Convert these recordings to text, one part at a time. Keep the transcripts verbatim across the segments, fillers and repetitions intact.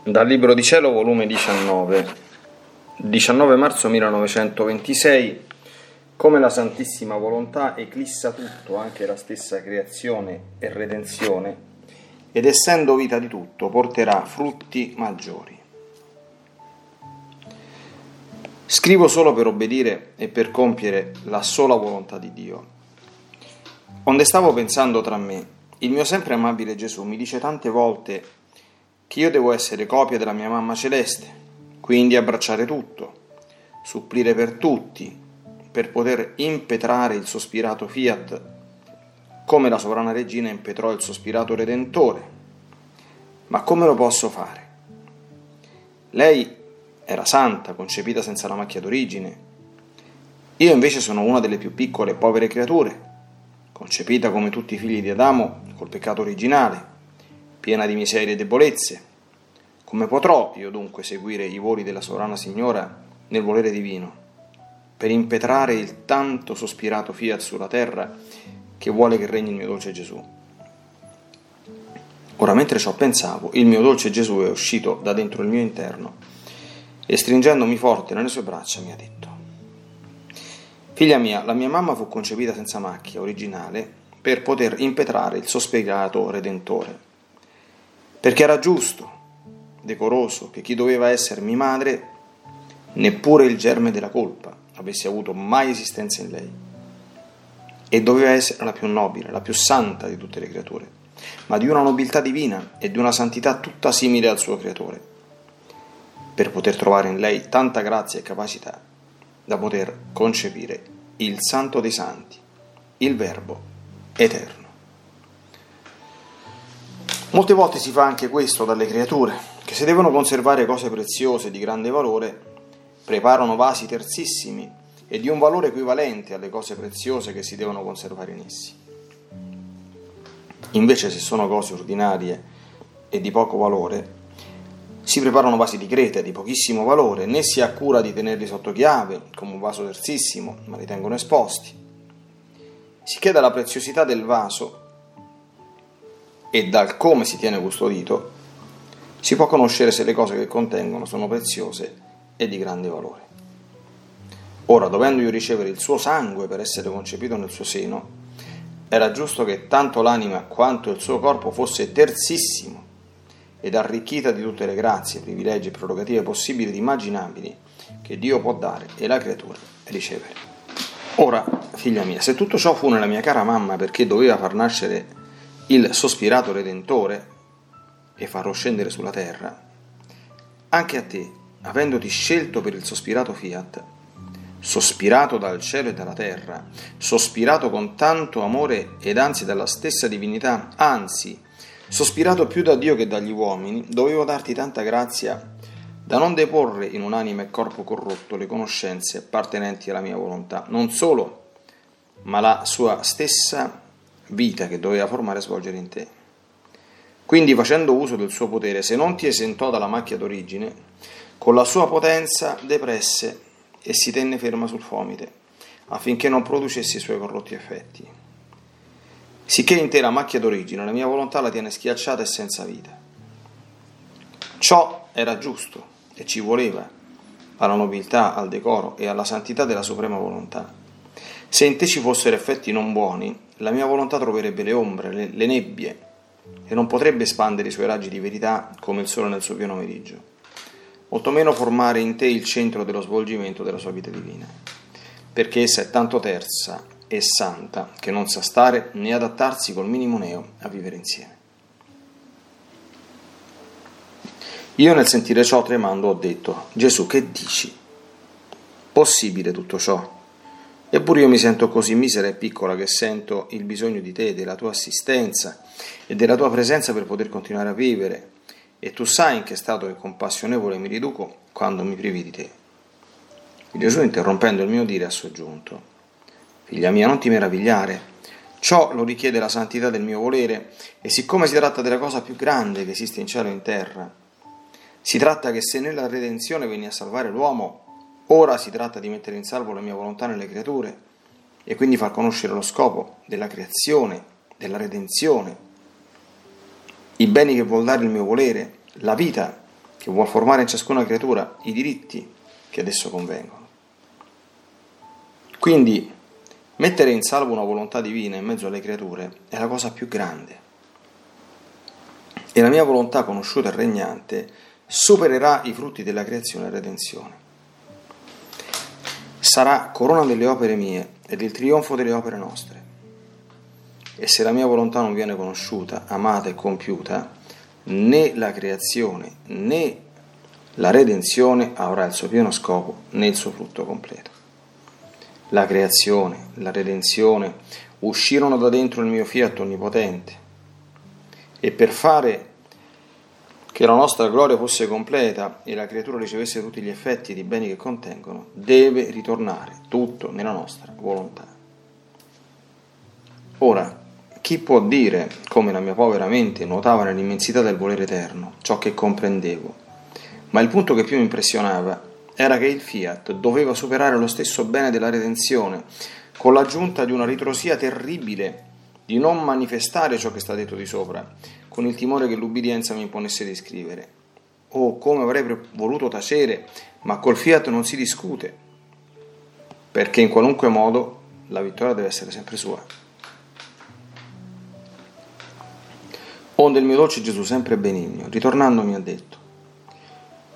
Dal Libro di Cielo, volume diciannove, diciannove marzo millenovecentoventisei. Come la Santissima Volontà eclissa tutto, anche la stessa creazione e redenzione, ed essendo vita di tutto, porterà frutti maggiori. Scrivo solo per obbedire e per compiere la sola volontà di Dio. Onde stavo pensando tra me, il mio sempre amabile Gesù mi dice tante volte che io devo essere copia della mia mamma celeste, quindi abbracciare tutto, supplire per tutti, per poter impetrare il sospirato Fiat, come la sovrana regina impetrò il sospirato Redentore. Ma come lo posso fare? Lei era santa, concepita senza la macchia d'origine. Io invece sono una delle più piccole e povere creature, concepita come tutti i figli di Adamo col peccato originale, piena di miserie e debolezze. Come potrò io dunque seguire i voli della sovrana Signora nel volere divino, per impetrare il tanto sospirato Fiat sulla terra che vuole che regni il mio dolce Gesù? Ora, mentre ciò pensavo, il mio dolce Gesù è uscito da dentro il mio interno e, stringendomi forte nelle sue braccia, mi ha detto: figlia mia, la mia mamma fu concepita senza macchia originale per poter impetrare il sospirato Redentore, perché era giusto, decoroso, che chi doveva essermi madre, neppure il germe della colpa avesse avuto mai esistenza in lei, e doveva essere la più nobile, la più santa di tutte le creature, ma di una nobiltà divina e di una santità tutta simile al suo creatore, per poter trovare in lei tanta grazia e capacità da poter concepire il Santo dei Santi, il Verbo Eterno. Molte volte si fa anche questo dalle creature, che se devono conservare cose preziose di grande valore, preparano vasi terzissimi e di un valore equivalente alle cose preziose che si devono conservare in essi. Invece, se sono cose ordinarie e di poco valore, si preparano vasi di creta di pochissimo valore, né si ha cura di tenerli sotto chiave, come un vaso terzissimo, ma li tengono esposti. Sicché dalla preziosità del vaso e dal come si tiene custodito si può conoscere se le cose che contengono sono preziose e di grande valore. Ora, dovendo io ricevere il suo sangue per essere concepito nel suo seno, era giusto che tanto l'anima quanto il suo corpo fosse terzissimo ed arricchita di tutte le grazie, privilegi e prerogative possibili ed immaginabili che Dio può dare e la creatura ricevere. Ora, figlia mia, se tutto ciò fu nella mia cara mamma perché doveva far nascere il sospirato Redentore e farlo scendere sulla terra, anche a te, avendoti scelto per il sospirato Fiat, sospirato dal cielo e dalla terra, sospirato con tanto amore ed anzi dalla stessa divinità, anzi sospirato più da Dio che dagli uomini, dovevo darti tanta grazia da non deporre in un'anima e corpo corrotto le conoscenze appartenenti alla mia volontà, non solo, ma la sua stessa vita che doveva formare e svolgere in te. Quindi, facendo uso del suo potere, se non ti esentò dalla macchia d'origine, con la sua potenza depresse e si tenne ferma sul fomite, affinché non producesse i suoi corrotti effetti. Sicché intera macchia d'origine la mia volontà la tiene schiacciata e senza vita. Ciò era giusto e ci voleva alla nobiltà, al decoro e alla santità della suprema volontà. Se in te ci fossero effetti non buoni, la mia volontà troverebbe le ombre, le, le nebbie, e non potrebbe espandere i suoi raggi di verità come il sole nel suo pieno meriggio, molto meno formare in te il centro dello svolgimento della sua vita divina, perché essa è tanto terza e santa che non sa stare né adattarsi col minimo neo a vivere insieme. Io, nel sentire ciò, tremando, ho detto: Gesù, che dici? Possibile tutto ciò? Eppure io mi sento così misera e piccola che sento il bisogno di te, della tua assistenza e della tua presenza per poter continuare a vivere, e tu sai in che stato e compassionevole mi riduco quando mi privi di te. Gesù, interrompendo il mio dire, ha soggiunto: figlia mia, non ti meravigliare, ciò lo richiede la santità del mio volere, e siccome si tratta della cosa più grande che esiste in cielo e in terra, si tratta che se nella redenzione venni a salvare l'uomo, ora si tratta di mettere in salvo la mia volontà nelle creature, e quindi far conoscere lo scopo della creazione, della redenzione, i beni che vuol dare il mio volere, la vita che vuol formare in ciascuna creatura i diritti che ad esso convengono. Quindi mettere in salvo una volontà divina in mezzo alle creature è la cosa più grande, e la mia volontà conosciuta e regnante supererà i frutti della creazione e redenzione. Sarà corona delle opere mie ed il trionfo delle opere nostre. E se la mia volontà non viene conosciuta, amata e compiuta, né la creazione né la redenzione avrà il suo pieno scopo né il suo frutto completo. La creazione, la redenzione uscirono da dentro il mio Fiat onnipotente, e per fare che la nostra gloria fosse completa e la creatura ricevesse tutti gli effetti di beni che contengono, deve ritornare tutto nella nostra volontà. Ora, chi può dire come la mia povera mente nuotava nell'immensità del volere eterno, ciò che comprendevo? Ma il punto che più mi impressionava era che il Fiat doveva superare lo stesso bene della redenzione, con l'aggiunta di una ritrosia terribile di non manifestare ciò che sta detto di sopra, con il timore che l'ubbidienza mi imponesse di scrivere. Oh, come avrei voluto tacere, ma col Fiat non si discute, perché in qualunque modo la vittoria deve essere sempre sua. Onde il mio dolce Gesù, sempre benigno, ritornando mi ha detto: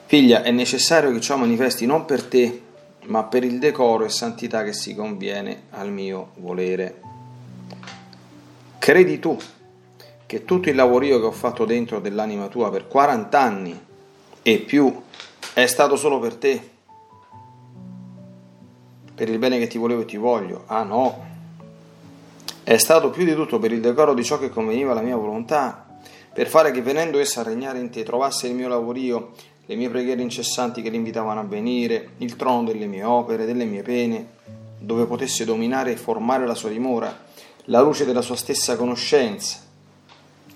figlia, è necessario che ciò manifesti non per te, ma per il decoro e santità che si conviene al mio volere. Credi tu che tutto il lavorio che ho fatto dentro dell'anima tua per quaranta anni e più è stato solo per te, per il bene che ti volevo e ti voglio? Ah no, è stato più di tutto per il decoro di ciò che conveniva alla mia volontà, per fare che venendo essa a regnare in te trovasse il mio lavorio, le mie preghiere incessanti che li invitavano a venire, il trono delle mie opere, delle mie pene, dove potesse dominare e formare la sua dimora, la luce della sua stessa conoscenza,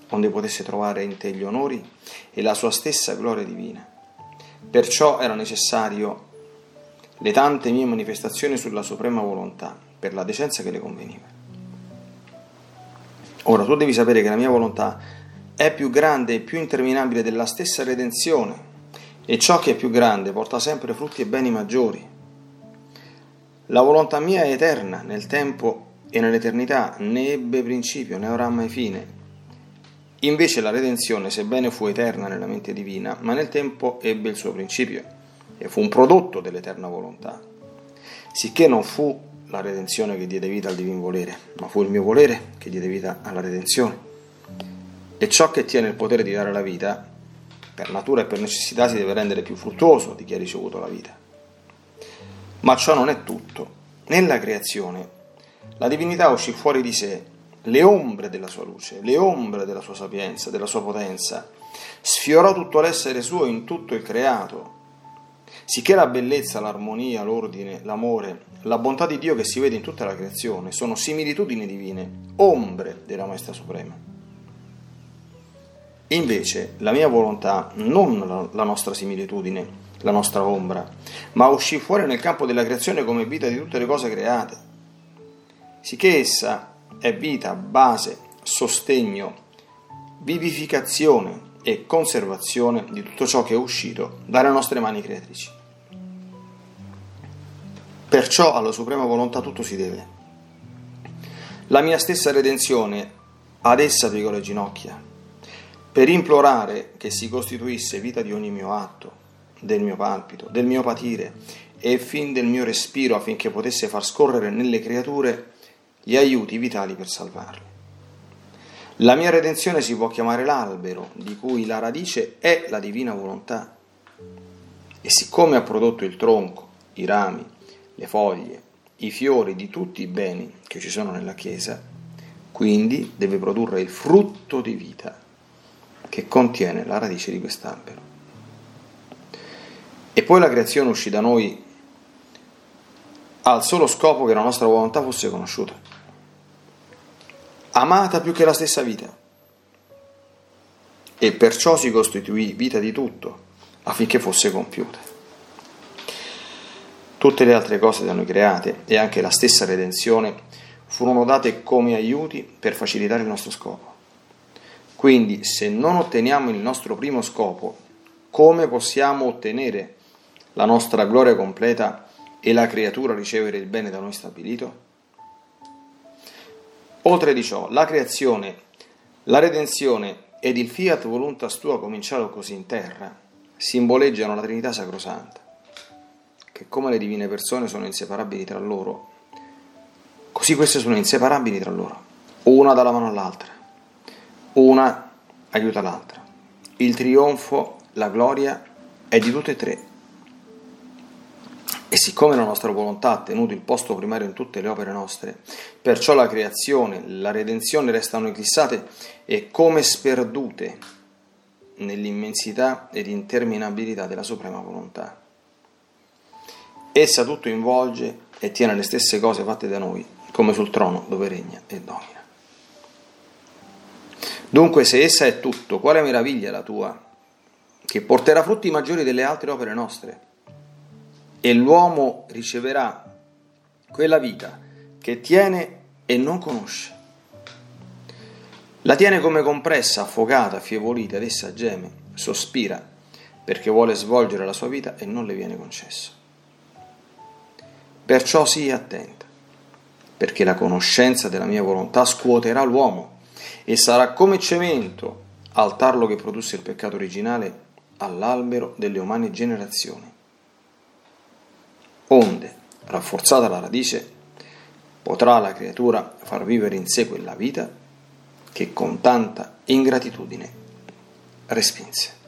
onde potesse trovare in te gli onori e la sua stessa gloria divina. Perciò era necessario le tante mie manifestazioni sulla suprema volontà, per la decenza che le conveniva. Ora tu devi sapere che la mia volontà è più grande e più interminabile della stessa redenzione, e ciò che è più grande porta sempre frutti e beni maggiori. La volontà mia è eterna nel tempo e nell'eternità, né ebbe principio né avrà mai fine. Invece la redenzione, sebbene fu eterna nella mente divina, ma nel tempo ebbe il suo principio e fu un prodotto dell'eterna volontà, sicché non fu la redenzione che diede vita al divin volere, ma fu il mio volere che diede vita alla redenzione. E ciò che tiene il potere di dare la vita, per natura e per necessità si deve rendere più fruttuoso di chi ha ricevuto la vita. Ma ciò non è tutto. Nella creazione la divinità uscì fuori di sé le ombre della sua luce, le ombre della sua sapienza, della sua potenza, sfiorò tutto l'essere suo in tutto il creato, sicché la bellezza, l'armonia, l'ordine, l'amore, la bontà di Dio che si vede in tutta la creazione sono similitudini divine, ombre della Maestà Suprema. Invece la mia volontà, non la nostra similitudine, la nostra ombra, ma uscì fuori nel campo della creazione come vita di tutte le cose create, sicché essa è vita, base, sostegno, vivificazione e conservazione di tutto ciò che è uscito dalle nostre mani creatrici. Perciò alla suprema volontà tutto si deve. La mia stessa redenzione ad essa piegò le ginocchia per implorare che si costituisse vita di ogni mio atto, del mio palpito, del mio patire e fin del mio respiro, affinché potesse far scorrere nelle creature gli aiuti vitali per salvarli. La mia redenzione si può chiamare l'albero, di cui la radice è la divina volontà, e siccome ha prodotto il tronco, i rami, le foglie, i fiori di tutti i beni che ci sono nella Chiesa, quindi deve produrre il frutto di vita che contiene la radice di quest'albero. E poi la creazione uscì da noi al solo scopo che la nostra volontà fosse conosciuta, amata più che la stessa vita, e perciò si costituì vita di tutto affinché fosse compiuta. Tutte le altre cose da noi create e anche la stessa redenzione furono date come aiuti per facilitare il nostro scopo. Quindi, se non otteniamo il nostro primo scopo, come possiamo ottenere la nostra gloria completa e la creatura ricevere il bene da noi stabilito? Oltre di ciò, la creazione, la redenzione ed il Fiat voluntas tua cominciato così in terra simboleggiano la Trinità sacrosanta, che come le divine persone sono inseparabili tra loro, così queste sono inseparabili tra loro, una dalla mano all'altra, una aiuta l'altra. Il trionfo, la gloria è di tutte e tre. E siccome la nostra volontà ha tenuto il posto primario in tutte le opere nostre, perciò la creazione, la redenzione restano eclissate e come sperdute nell'immensità ed interminabilità della suprema volontà. Essa tutto involge e tiene le stesse cose fatte da noi, come sul trono dove regna e domina. Dunque, se essa è tutto, quale meraviglia la tua, che porterà frutti maggiori delle altre opere nostre? E l'uomo riceverà quella vita che tiene e non conosce. La tiene come compressa, affogata, affievolita, ed essa geme, sospira, perché vuole svolgere la sua vita e non le viene concesso. Perciò sii attenta, perché la conoscenza della mia volontà scuoterà l'uomo e sarà come cemento al tarlo che produsse il peccato originale all'albero delle umane generazioni. Onde, rafforzata la radice, potrà la creatura far vivere in sé quella vita che con tanta ingratitudine respinse.